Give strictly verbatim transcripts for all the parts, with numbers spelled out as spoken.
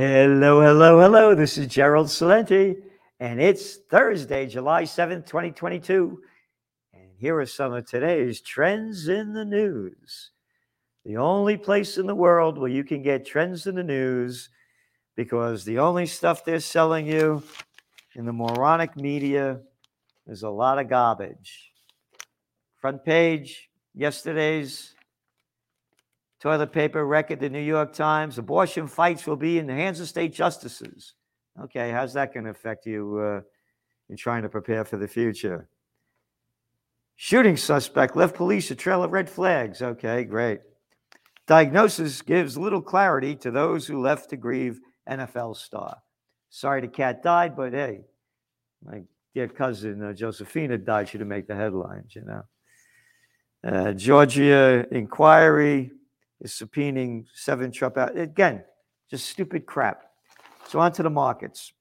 Hello, hello, hello. This is Gerald Celente, and it's Thursday, July seventh, twenty twenty-two. And here are some of today's trends in the news. The only place in the world where you can get trends in the news, because the only stuff they're selling you in the moronic media is a lot of garbage. Front page, yesterday's toilet paper record, the New York Times. Abortion fights will be in the hands of state justices. Okay, how's that going to affect you uh, in trying to prepare for the future? Shooting suspect left police a trail of red flags. Okay, great. Diagnosis gives little clarity to those who left to grieve N F L star. Sorry the cat died, but hey, my dear cousin uh, Josephina died. She didn't make the headlines, you know. Uh, Georgia inquiry is subpoenaing seven Trump out. Again, just stupid crap. So on to the markets.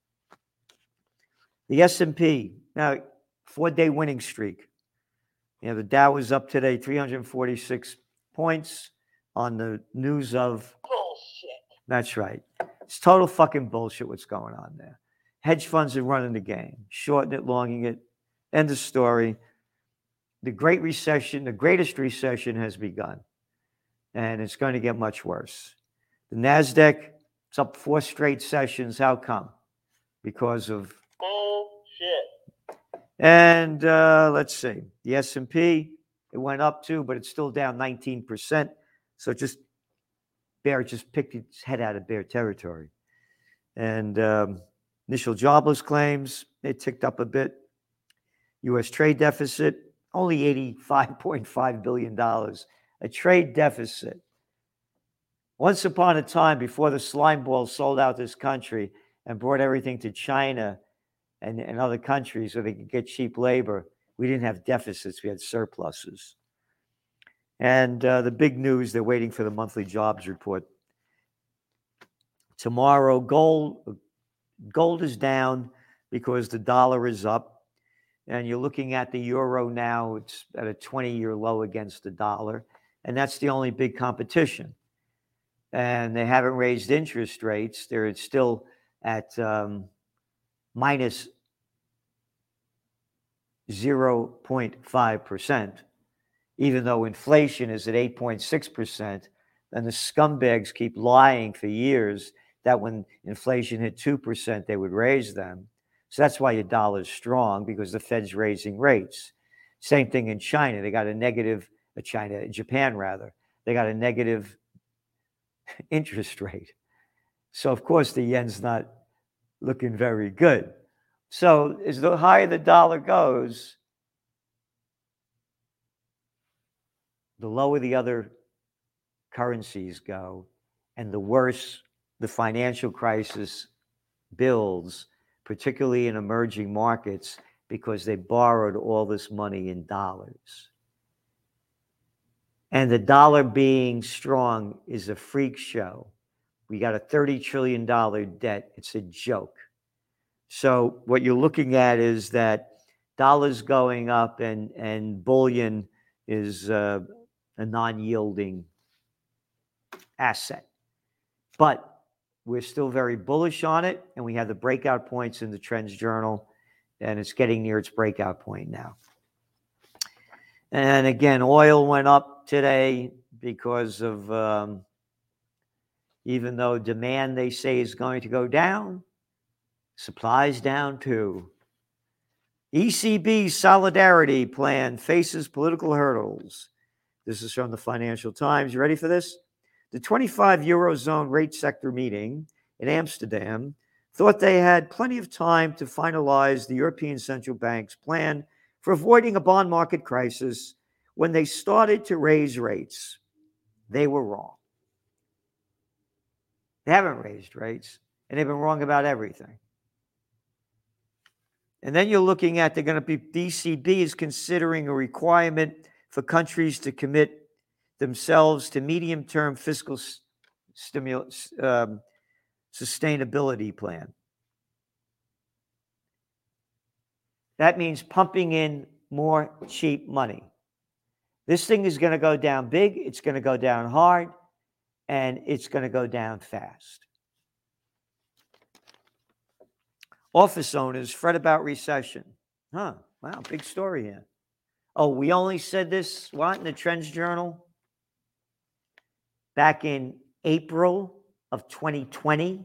The S and P, now four-day winning streak. You know, the Dow was up today, three hundred forty-six points on the news of... Bullshit. That's right. It's total fucking bullshit what's going on there. Hedge funds are running the game, shorting it, longing it. End of story. The Great Recession, the greatest recession has begun. And it's going to get much worse. The NASDAQ, it's up four straight sessions. How come? Because of bullshit. And uh, let's see. The S and P, it went up too, but it's still down nineteen percent. So just bear, just picked its head out of bear territory. And um, initial jobless claims, it ticked up a bit. U S trade deficit, only eighty-five point five billion dollars. A trade deficit. Once upon a time, before the slime ball sold out this country and brought everything to China and, and other countries so they could get cheap labor, we didn't have deficits. We had surpluses. And uh, the big news, they're waiting for the monthly jobs report. Tomorrow, gold, gold is down because the dollar is up. And you're looking at the euro now. It's at a twenty-year low against the dollar. And that's the only big competition. And they haven't raised interest rates. They're still at um, minus zero point five percent, even though inflation is at eight point six percent. And the scumbags keep lying for years that when inflation hit two percent, they would raise them. So that's why your dollar's strong, because the Fed's raising rates. Same thing in China. They got a negative... China, Japan rather, they got a negative interest rate. So of course the yen's not looking very good. So as the higher the dollar goes, the lower the other currencies go, and the worse the financial crisis builds, particularly in emerging markets, because they borrowed all this money in dollars. And the dollar being strong is a freak show. We got a thirty trillion dollars debt. It's a joke. So what you're looking at is that dollar's going up and, and bullion is uh, a non-yielding asset. But we're still very bullish on it, and we have the breakout points in the Trends Journal, and it's getting near its breakout point now. And again, oil went up today because of, um, even though demand, they say, is going to go down, supply's down too. E C B solidarity plan faces political hurdles. This is from the Financial Times. You ready for this? The twenty-five Eurozone rate sector meeting in Amsterdam thought they had plenty of time to finalize the European Central Bank's plan for avoiding a bond market crisis when they started to raise rates. They were wrong. They haven't raised rates, and they've been wrong about everything. And then you're looking at, they're going to be, the E C B is considering a requirement for countries to commit themselves to medium-term fiscal stimulus, um, sustainability plan. That means pumping in more cheap money. This thing is going to go down big, it's going to go down hard, and it's going to go down fast. Office owners fret about recession. Huh. Wow. Big story here. Oh, we only said this, what, in the Trends Journal? Back in April of twenty twenty.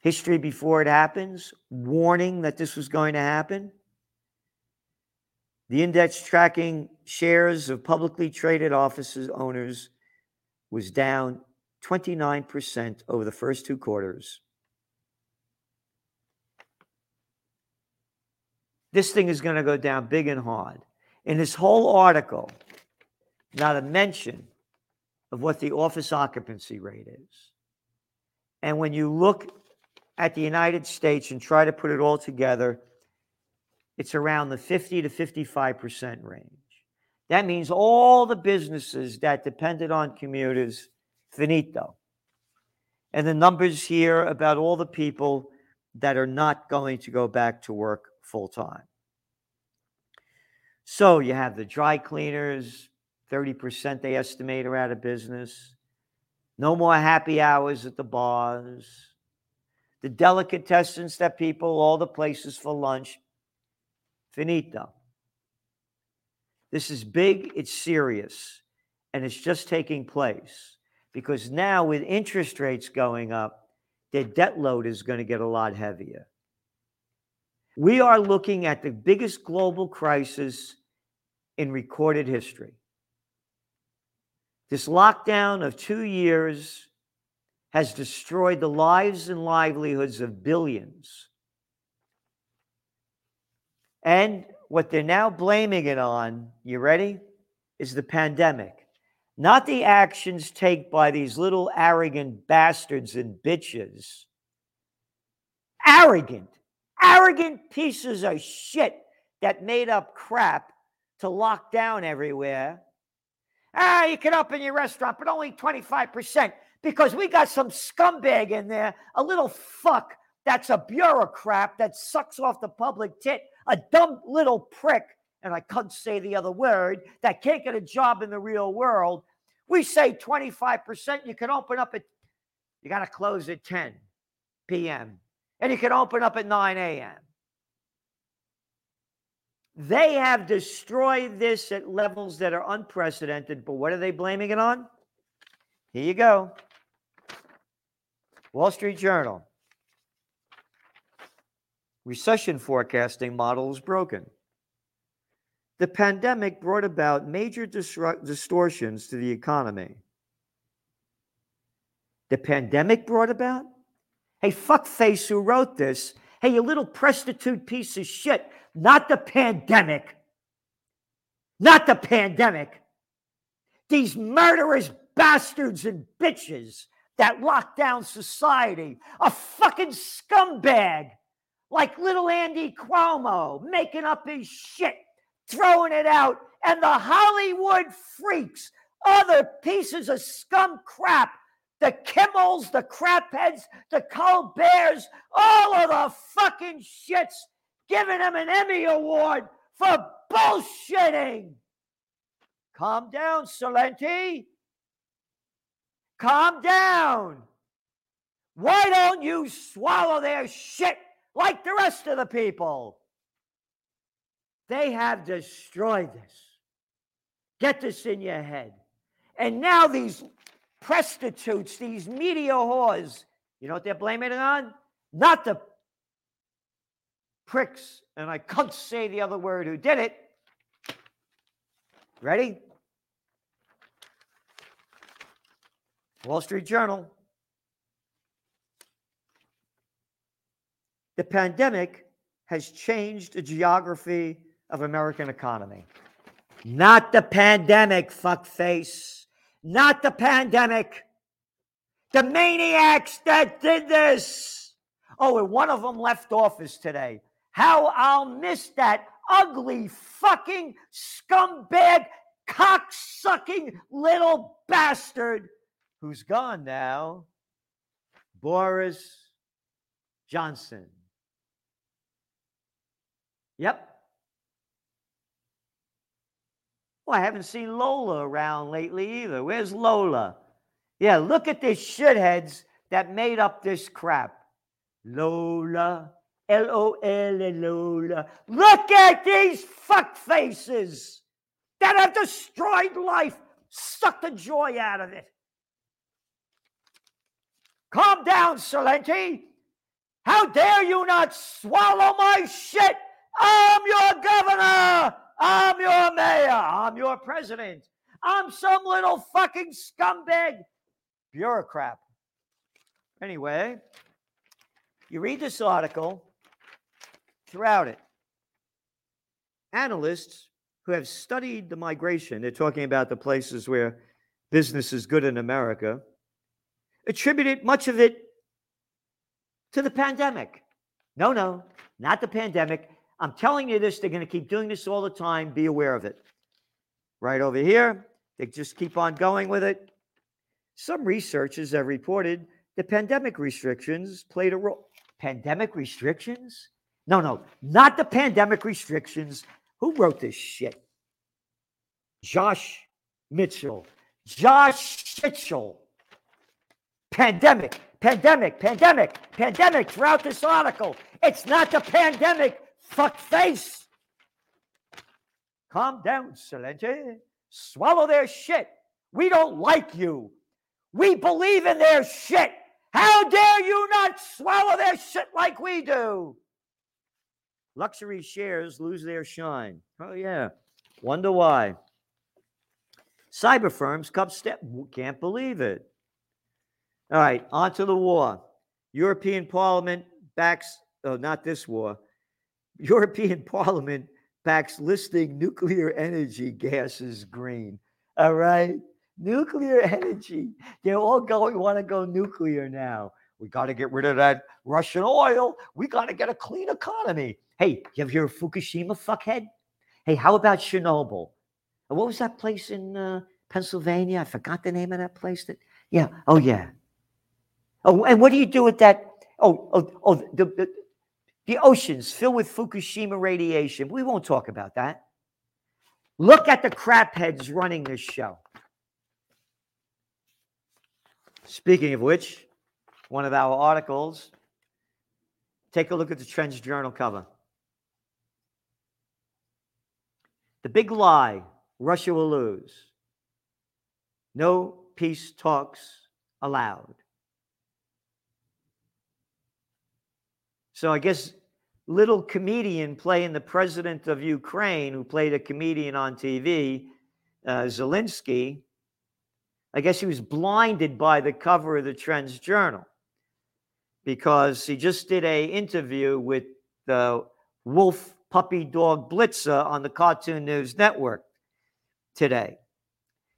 History before it happens, warning that this was going to happen. The index tracking shares of publicly traded office owners was down twenty-nine percent over the first two quarters. This thing is going to go down big and hard. In this whole article, not a mention of what the office occupancy rate is. And when you look at the United States and try to put it all together, it's around the fifty to fifty-five percent range. That means all the businesses that depended on commuters, finito. And the numbers here about all the people that are not going to go back to work full time. So you have the dry cleaners, thirty percent they estimate are out of business. No more happy hours at the bars. The delicatessens that people, all the places for lunch, finito. This is big, it's serious, and it's just taking place. Because now with interest rates going up, their debt load is going to get a lot heavier. We are looking at the biggest global crisis in recorded history. This lockdown of two years has destroyed the lives and livelihoods of billions. And what they're now blaming it on, you ready, is the pandemic. Not the actions taken by these little arrogant bastards and bitches. Arrogant, arrogant pieces of shit that made up crap to lock down everywhere. Ah, you can open your restaurant, but only twenty-five percent. Because we got some scumbag in there, a little fuck that's a bureaucrat that sucks off the public tit, a dumb little prick, and I couldn't say the other word, that can't get a job in the real world. We say twenty-five percent, you can open up at, you got to close at ten p.m. and you can open up at nine a.m. They have destroyed this at levels that are unprecedented, but what are they blaming it on? Here you go. Wall Street Journal. Recession forecasting model is broken. The pandemic brought about major disru- distortions to the economy. The pandemic brought about? Hey, fuckface who wrote this. Hey, you little prostitute piece of shit. Not the pandemic. Not the pandemic. These murderous bastards and bitches that lock down society. A fucking scumbag like little Andy Cuomo making up his shit, throwing it out. And the Hollywood freaks, other pieces of scum crap, the Kimmels, the Crapheads, the Colberts, all of the fucking shits, giving them an Emmy Award for bullshitting. Calm down, Celente. Calm down. Why don't you swallow their shit like the rest of the people? They have destroyed this. Get this in your head. And now these prostitutes, these media whores, you know what they're blaming it on? Not the pricks, and I can't say the other word who did it. Ready? Wall Street Journal. The pandemic has changed the geography of American economy. Not the pandemic, fuckface. Not the pandemic. The maniacs that did this. Oh, and one of them left office today. How I'll miss that ugly fucking scumbag, cock-sucking little bastard. Who's gone now? Boris Johnson. Yep. Well, I haven't seen Lola around lately either. Where's Lola? Yeah, look at these shitheads that made up this crap. Lola, LOL, LOL. Look at these fuckfaces that have destroyed life. Suck the joy out of it. Calm down, Celente. How dare you not swallow my shit? I'm your governor. I'm your mayor. I'm your president. I'm some little fucking scumbag bureaucrat. Anyway, you read this article. Throughout it, analysts who have studied the migration, they're talking about the places where business is good in America, attributed much of it to the pandemic. No, no, not the pandemic. I'm telling you this. They're going to keep doing this all the time. Be aware of it. Right over here, they just keep on going with it. Some researchers have reported the pandemic restrictions played a role. Pandemic restrictions? No, no, not the pandemic restrictions. Who wrote this shit? Josh Mitchell. Josh Mitchell. Pandemic, pandemic, pandemic, pandemic throughout this article. It's not the pandemic, fuckface. Calm down, Celente. Swallow their shit. We don't like you. We believe in their shit. How dare you not swallow their shit like we do? Luxury shares lose their shine. Oh, yeah. Wonder why. Cyber firms cup step. Can't believe it. All right. On to the war. European Parliament backs, oh, not this war. European Parliament backs listing nuclear energy gases green. All right. Nuclear energy. They're all going, want to go nuclear now. We got to get rid of that Russian oil. We got to get a clean economy. Hey, you ever hear of Fukushima, fuckhead? Hey, how about Chernobyl? What was that place in uh, Pennsylvania? I forgot the name of that place. That yeah, oh yeah. Oh, and what do you do with that? Oh, oh, oh the, the the oceans filled with Fukushima radiation. We won't talk about that. Look at the crapheads running this show. Speaking of which, one of our articles. Take a look at the Trends Journal cover. The big lie, Russia will lose. No peace talks allowed. So I guess little comedian playing the president of Ukraine, who played a comedian on T V, uh, Zelensky, I guess he was blinded by the cover of the Trends Journal. Because he just did a interview with the Wolf Puppy Dog Blitzer on the Cartoon News Network today.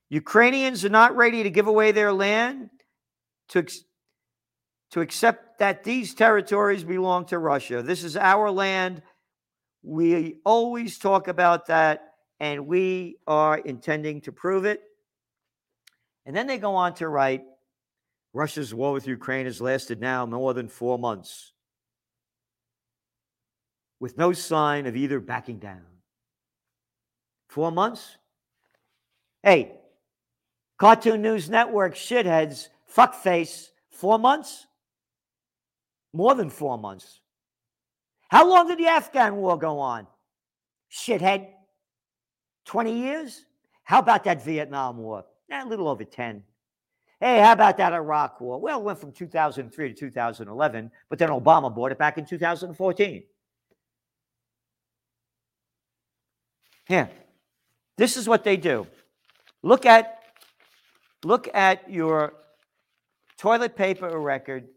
Ukrainians are not ready to give away their land to, to accept that these territories belong to Russia. This is our land. We always talk about that, and we are intending to prove it. And then they go on to write, Russia's war with Ukraine has lasted now more than four months with no sign of either backing down. Four months? Hey, Cartoon News Network shitheads, fuckface, four months? More than four months. How long did the Afghan war go on? Shithead. twenty years? How about that Vietnam war? A little over ten. Hey, how about that Iraq war? Well, it went from two thousand three to two thousand eleven, but then Obama bought it back in two thousand fourteen. Yeah, this is what they do. Look at, look at your toilet paper record,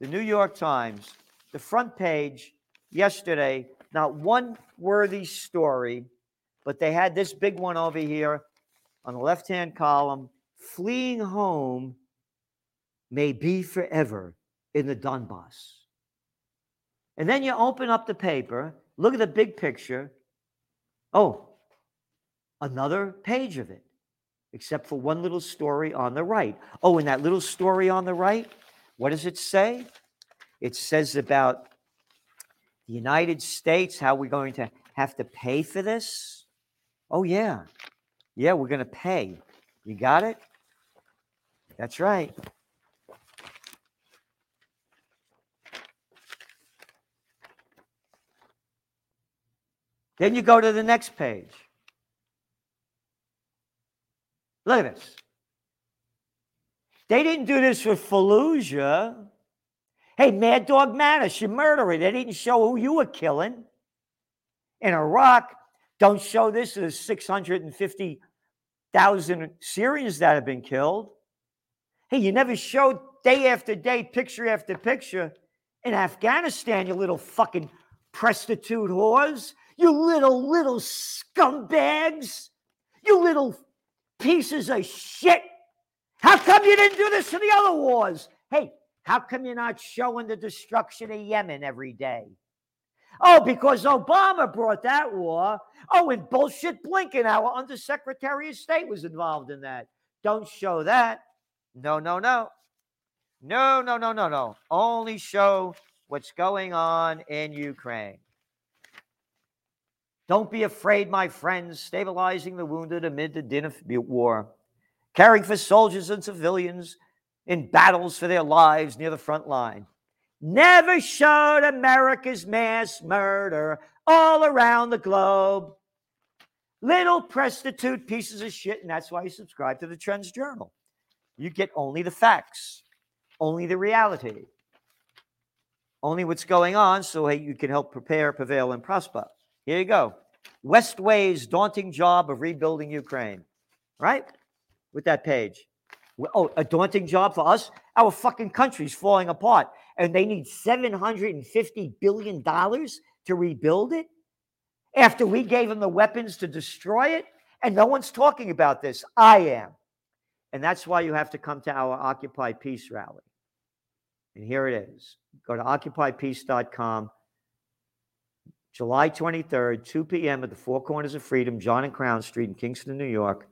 the New York Times, the front page yesterday, not one worthy story, but they had this big one over here on the left-hand column. Fleeing home may be forever in the Donbass. And then you open up the paper, look at the big picture. Oh, another page of it, except for one little story on the right. Oh, and that little story on the right, what does it say? It says about the United States, how we're going to have to pay for this. Oh, yeah. Yeah, we're going to pay. You got it? That's right. Then you go to the next page. Look at this. They didn't do this with Fallujah. Hey, Mad Dog Mattis, you murderer. They didn't show who you were killing. In Iraq, don't show this to the six hundred fifty thousand Syrians that have been killed. Hey, you never showed day after day, picture after picture in Afghanistan, you little fucking prostitute whores. You little, little scumbags. You little pieces of shit. How come you didn't do this to the other wars? Hey, how come you're not showing the destruction of Yemen every day? Oh, because Obama brought that war. Oh, and bullshit Blinken, our Undersecretary of State, was involved in that. Don't show that. No, no, no. No, no, no, no, no. Only show what's going on in Ukraine. Don't be afraid, my friends, stabilizing the wounded amid the din of war, caring for soldiers and civilians in battles for their lives near the front line. Never showed America's mass murder all around the globe. Little prostitute pieces of shit, and that's why you subscribe to the Trends Journal. You get only the facts, only the reality, only what's going on so hey, you can help prepare, prevail, and prosper. Here you go. Westway's daunting job of rebuilding Ukraine, right? With that page. Oh, a daunting job for us? Our fucking country's falling apart, and they need seven hundred fifty billion dollars to rebuild it? After we gave them the weapons to destroy it? And no one's talking about this. I am. And that's why you have to come to our Occupy Peace rally. And here it is. Go to Occupy Peace dot com. July twenty-third, two p.m. at the Four Corners of Freedom, John and Crown Street in Kingston, New York.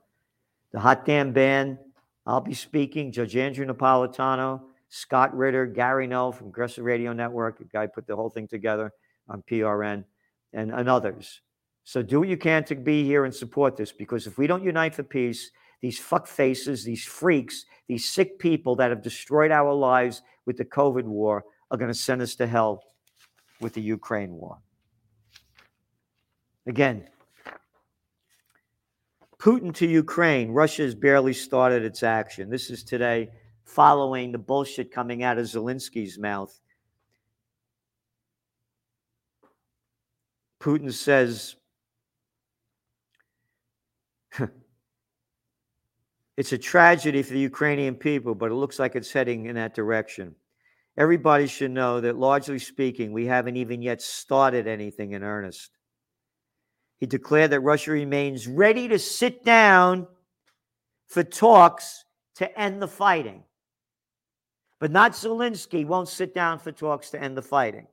The Hot Damn Band, I'll be speaking, Judge Andrew Napolitano, Scott Ritter, Gary Null from Progressive Radio Network, a guy put the whole thing together on P R N, and, and others. So do what you can to be here and support this, because if we don't unite for peace, these fuck faces, these freaks, these sick people that have destroyed our lives with the COVID war are going to send us to hell with the Ukraine war. Again, Putin to Ukraine. Russia has barely started its action. This is today following the bullshit coming out of Zelensky's mouth. Putin says, it's a tragedy for the Ukrainian people, but it looks like it's heading in that direction. Everybody should know that, largely speaking, we haven't even yet started anything in earnest. He declared that Russia remains ready to sit down for talks to end the fighting. But not Zelensky won't sit down for talks to end the fighting.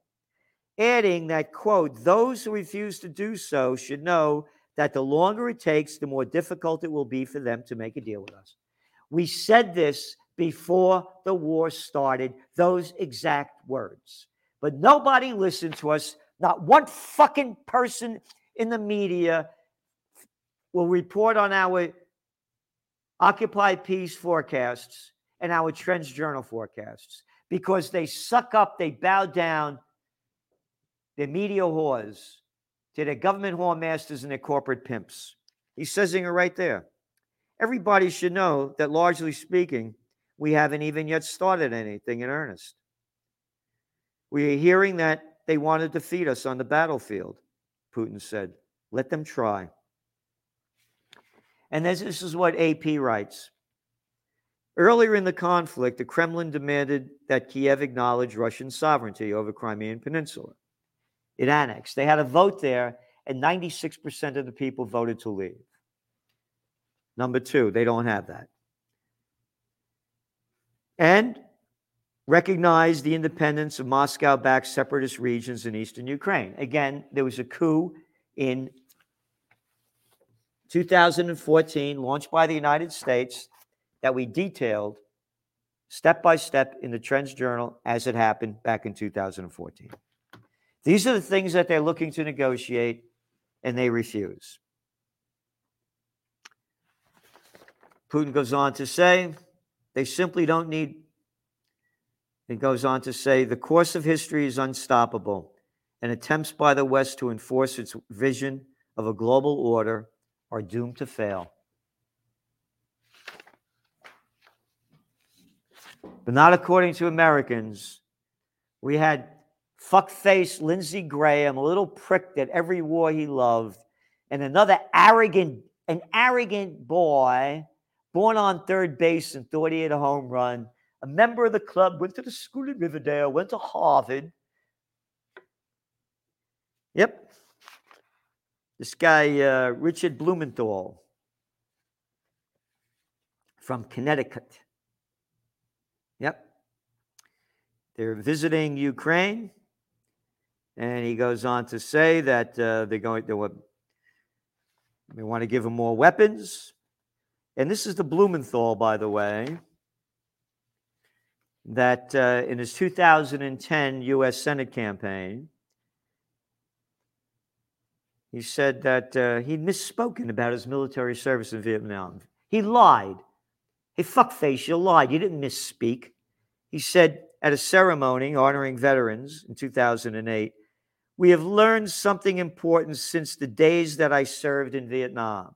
Adding that, quote, those who refuse to do so should know that the longer it takes, the more difficult it will be for them to make a deal with us. We said this before the war started, those exact words. But nobody listened to us. Not one fucking person in the media will report on our Occupy Peace forecasts and our Trends Journal forecasts because they suck up, they bow down, their media whores to their government whore masters and their corporate pimps. He's saying it right there. Everybody should know that, largely speaking, we haven't even yet started anything in earnest. We are hearing that they want to defeat us on the battlefield. Putin said, let them try. And this, this is what A P writes. Earlier in the conflict, the Kremlin demanded that Kiev acknowledge Russian sovereignty over Crimean Peninsula. It annexed. They had a vote there, and ninety-six percent of the people voted to leave. Number two, they don't have that. And recognize the independence of Moscow-backed separatist regions in eastern Ukraine. Again, there was a coup in two thousand fourteen launched by the United States that we detailed step by step in the Trends Journal as it happened back in two thousand fourteen. These are the things that they're looking to negotiate, and they refuse. Putin goes on to say, they simply don't need. It goes on to say, the course of history is unstoppable, and attempts by the West to enforce its vision of a global order are doomed to fail. But not according to Americans. We had fuckface Lindsey Graham, a little prick that every war he loved, and another arrogant, an arrogant boy born on third base and thought he had a home run, a member of the club, went to the school at Riverdale, went to Harvard. Yep. This guy, uh, Richard Blumenthal from Connecticut. Yep. They're visiting Ukraine. And he goes on to say that uh, they're going to, they want to give them more weapons. And this is the Blumenthal, by the way, that uh, in his two thousand ten U S Senate campaign, he said that uh, he'd misspoken about his military service in Vietnam. He lied. Hey, fuckface, you lied. You didn't misspeak. He said at a ceremony honoring veterans in two thousand eight, "We have learned something important since the days that I served in Vietnam."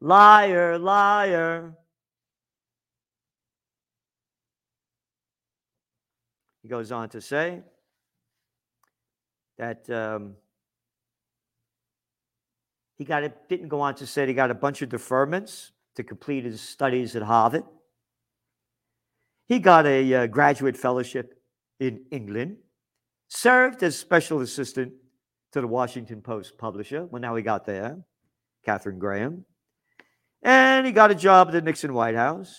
Liar, liar. He goes on to say that... Um, He got it, didn't go on to say he got a bunch of deferments to complete his studies at Harvard. He got a uh, graduate fellowship in England, served as special assistant to the Washington Post publisher. Well, now he got there, Catherine Graham. And he got a job at the Nixon White House.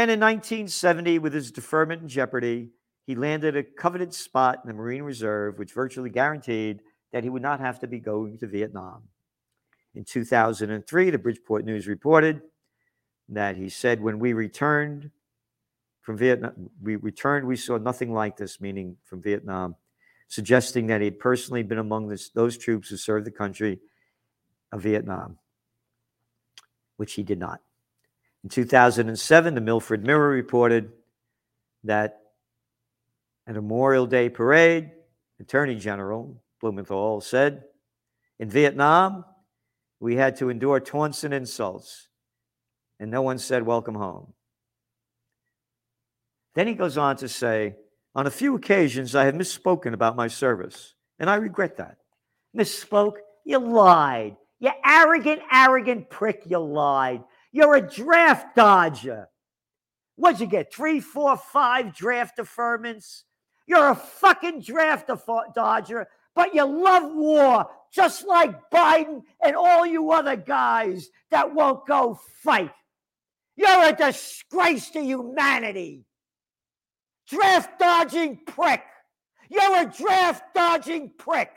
And in nineteen seventy, with his deferment in jeopardy, he landed a coveted spot in the Marine Reserve, which virtually guaranteed that he would not have to be going to Vietnam. In two thousand three, the Bridgeport News reported that he said, when we returned from Vietnam, we returned, we saw nothing like this, meaning from Vietnam, suggesting that he had personally been among this, those troops who served the country of Vietnam, which he did not. In two thousand seven, the Milford Mirror reported that at a Memorial Day parade, Attorney General Blumenthal said, "In Vietnam, we had to endure taunts and insults, and no one said, 'Welcome home.'" Then he goes on to say, "On a few occasions, I have misspoken about my service, and I regret that." Misspoke? You lied. You arrogant, arrogant prick, you lied. You're a draft dodger. What'd you get, three, four, five draft deferments? You're a fucking draft dodger. But you love war, just like Biden and all you other guys that won't go fight. You're a disgrace to humanity. Draft dodging prick. You're a draft dodging prick.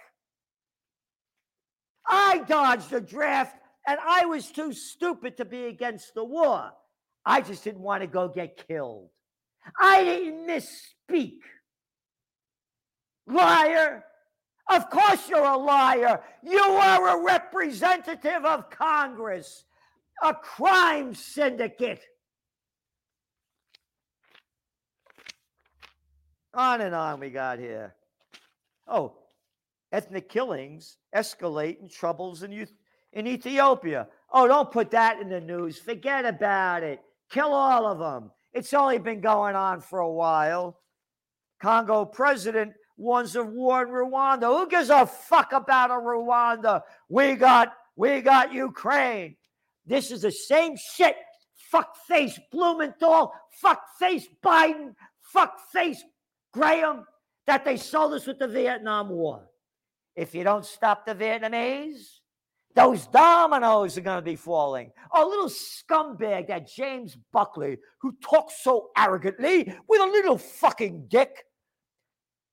I dodged a draft, and I was too stupid to be against the war. I just didn't want to go get killed. I didn't misspeak. Liar. Of course you're a liar. You are a representative of Congress, a crime syndicate. On and on we got here. Oh, ethnic killings escalate in troubles in, in Ethiopia. Oh, don't put that in the news. Forget about it. Kill all of them. It's only been going on for a while. Congo president warns of war in Rwanda. Who gives a fuck about a Rwanda? We got, we got Ukraine. This is the same shit. Fuckface Blumenthal, fuckface Biden, fuckface Graham, that they sold us with the Vietnam War. If you don't stop the Vietnamese, those dominoes are going to be falling. A little scumbag, that James Buckley, who talks so arrogantly with a little fucking dick.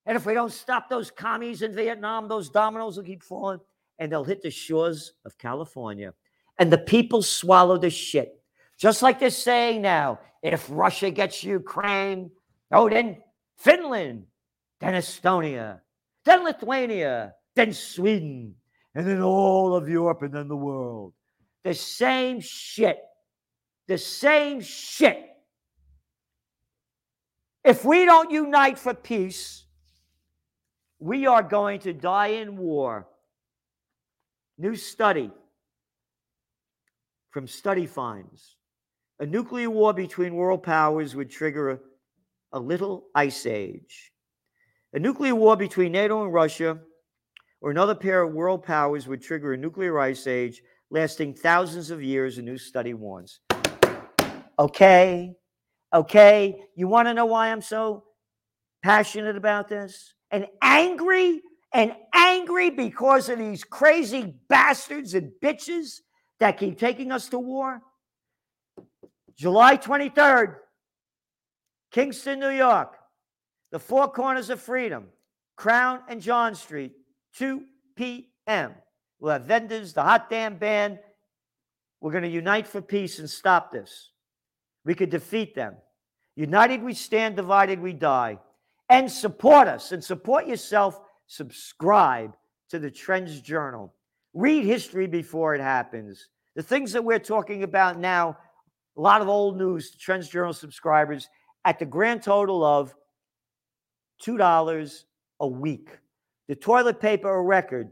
And if we don't stop those commies in Vietnam, those dominoes will keep falling, and they'll hit the shores of California. And the people swallow the shit. Just like they're saying now, if Russia gets Ukraine, oh, then Finland, then Estonia, then Lithuania, then Sweden, and then all of Europe and then the world. The same shit. The same shit. If we don't unite for peace, We are going to die in war. New study from Study Finds. A nuclear war between world powers would trigger a, a little ice age. A nuclear war between NATO and Russia or another pair of world powers would trigger a nuclear ice age lasting thousands of years, a new study warns. Okay, okay. You want to know why I'm so passionate about this? And angry, and angry because of these crazy bastards and bitches that keep taking us to war? July twenty-third, Kingston, New York, the Four Corners of Freedom, Crown and John Street, two p.m. We'll have vendors, the hot damn band. We're going to unite for peace and stop this. We could defeat them. United we stand, divided we die. And support us and support yourself. Subscribe to the Trends Journal. Read history before it happens. The things that we're talking about now, a lot of old news to Trends Journal subscribers at the grand total of two dollars a week. The toilet paper, a record,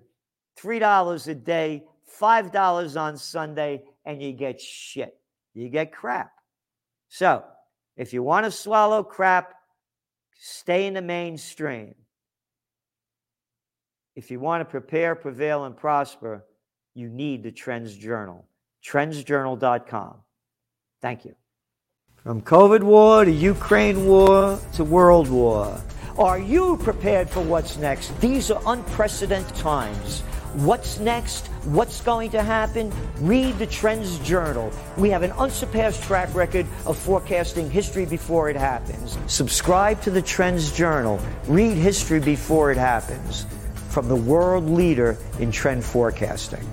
three dollars a day, five dollars on Sunday, and you get shit. You get crap. So if you want to swallow crap, stay in the mainstream. If you want to prepare, prevail, and prosper, you need the Trends Journal. Trends Journal dot com. Thank you. From COVID war to Ukraine war to world war, are you prepared for what's next? These are unprecedented times. What's next? What's going to happen? Read the Trends Journal. We have an unsurpassed track record of forecasting history before it happens. Subscribe to the Trends Journal. Read history before it happens. From the world leader in trend forecasting.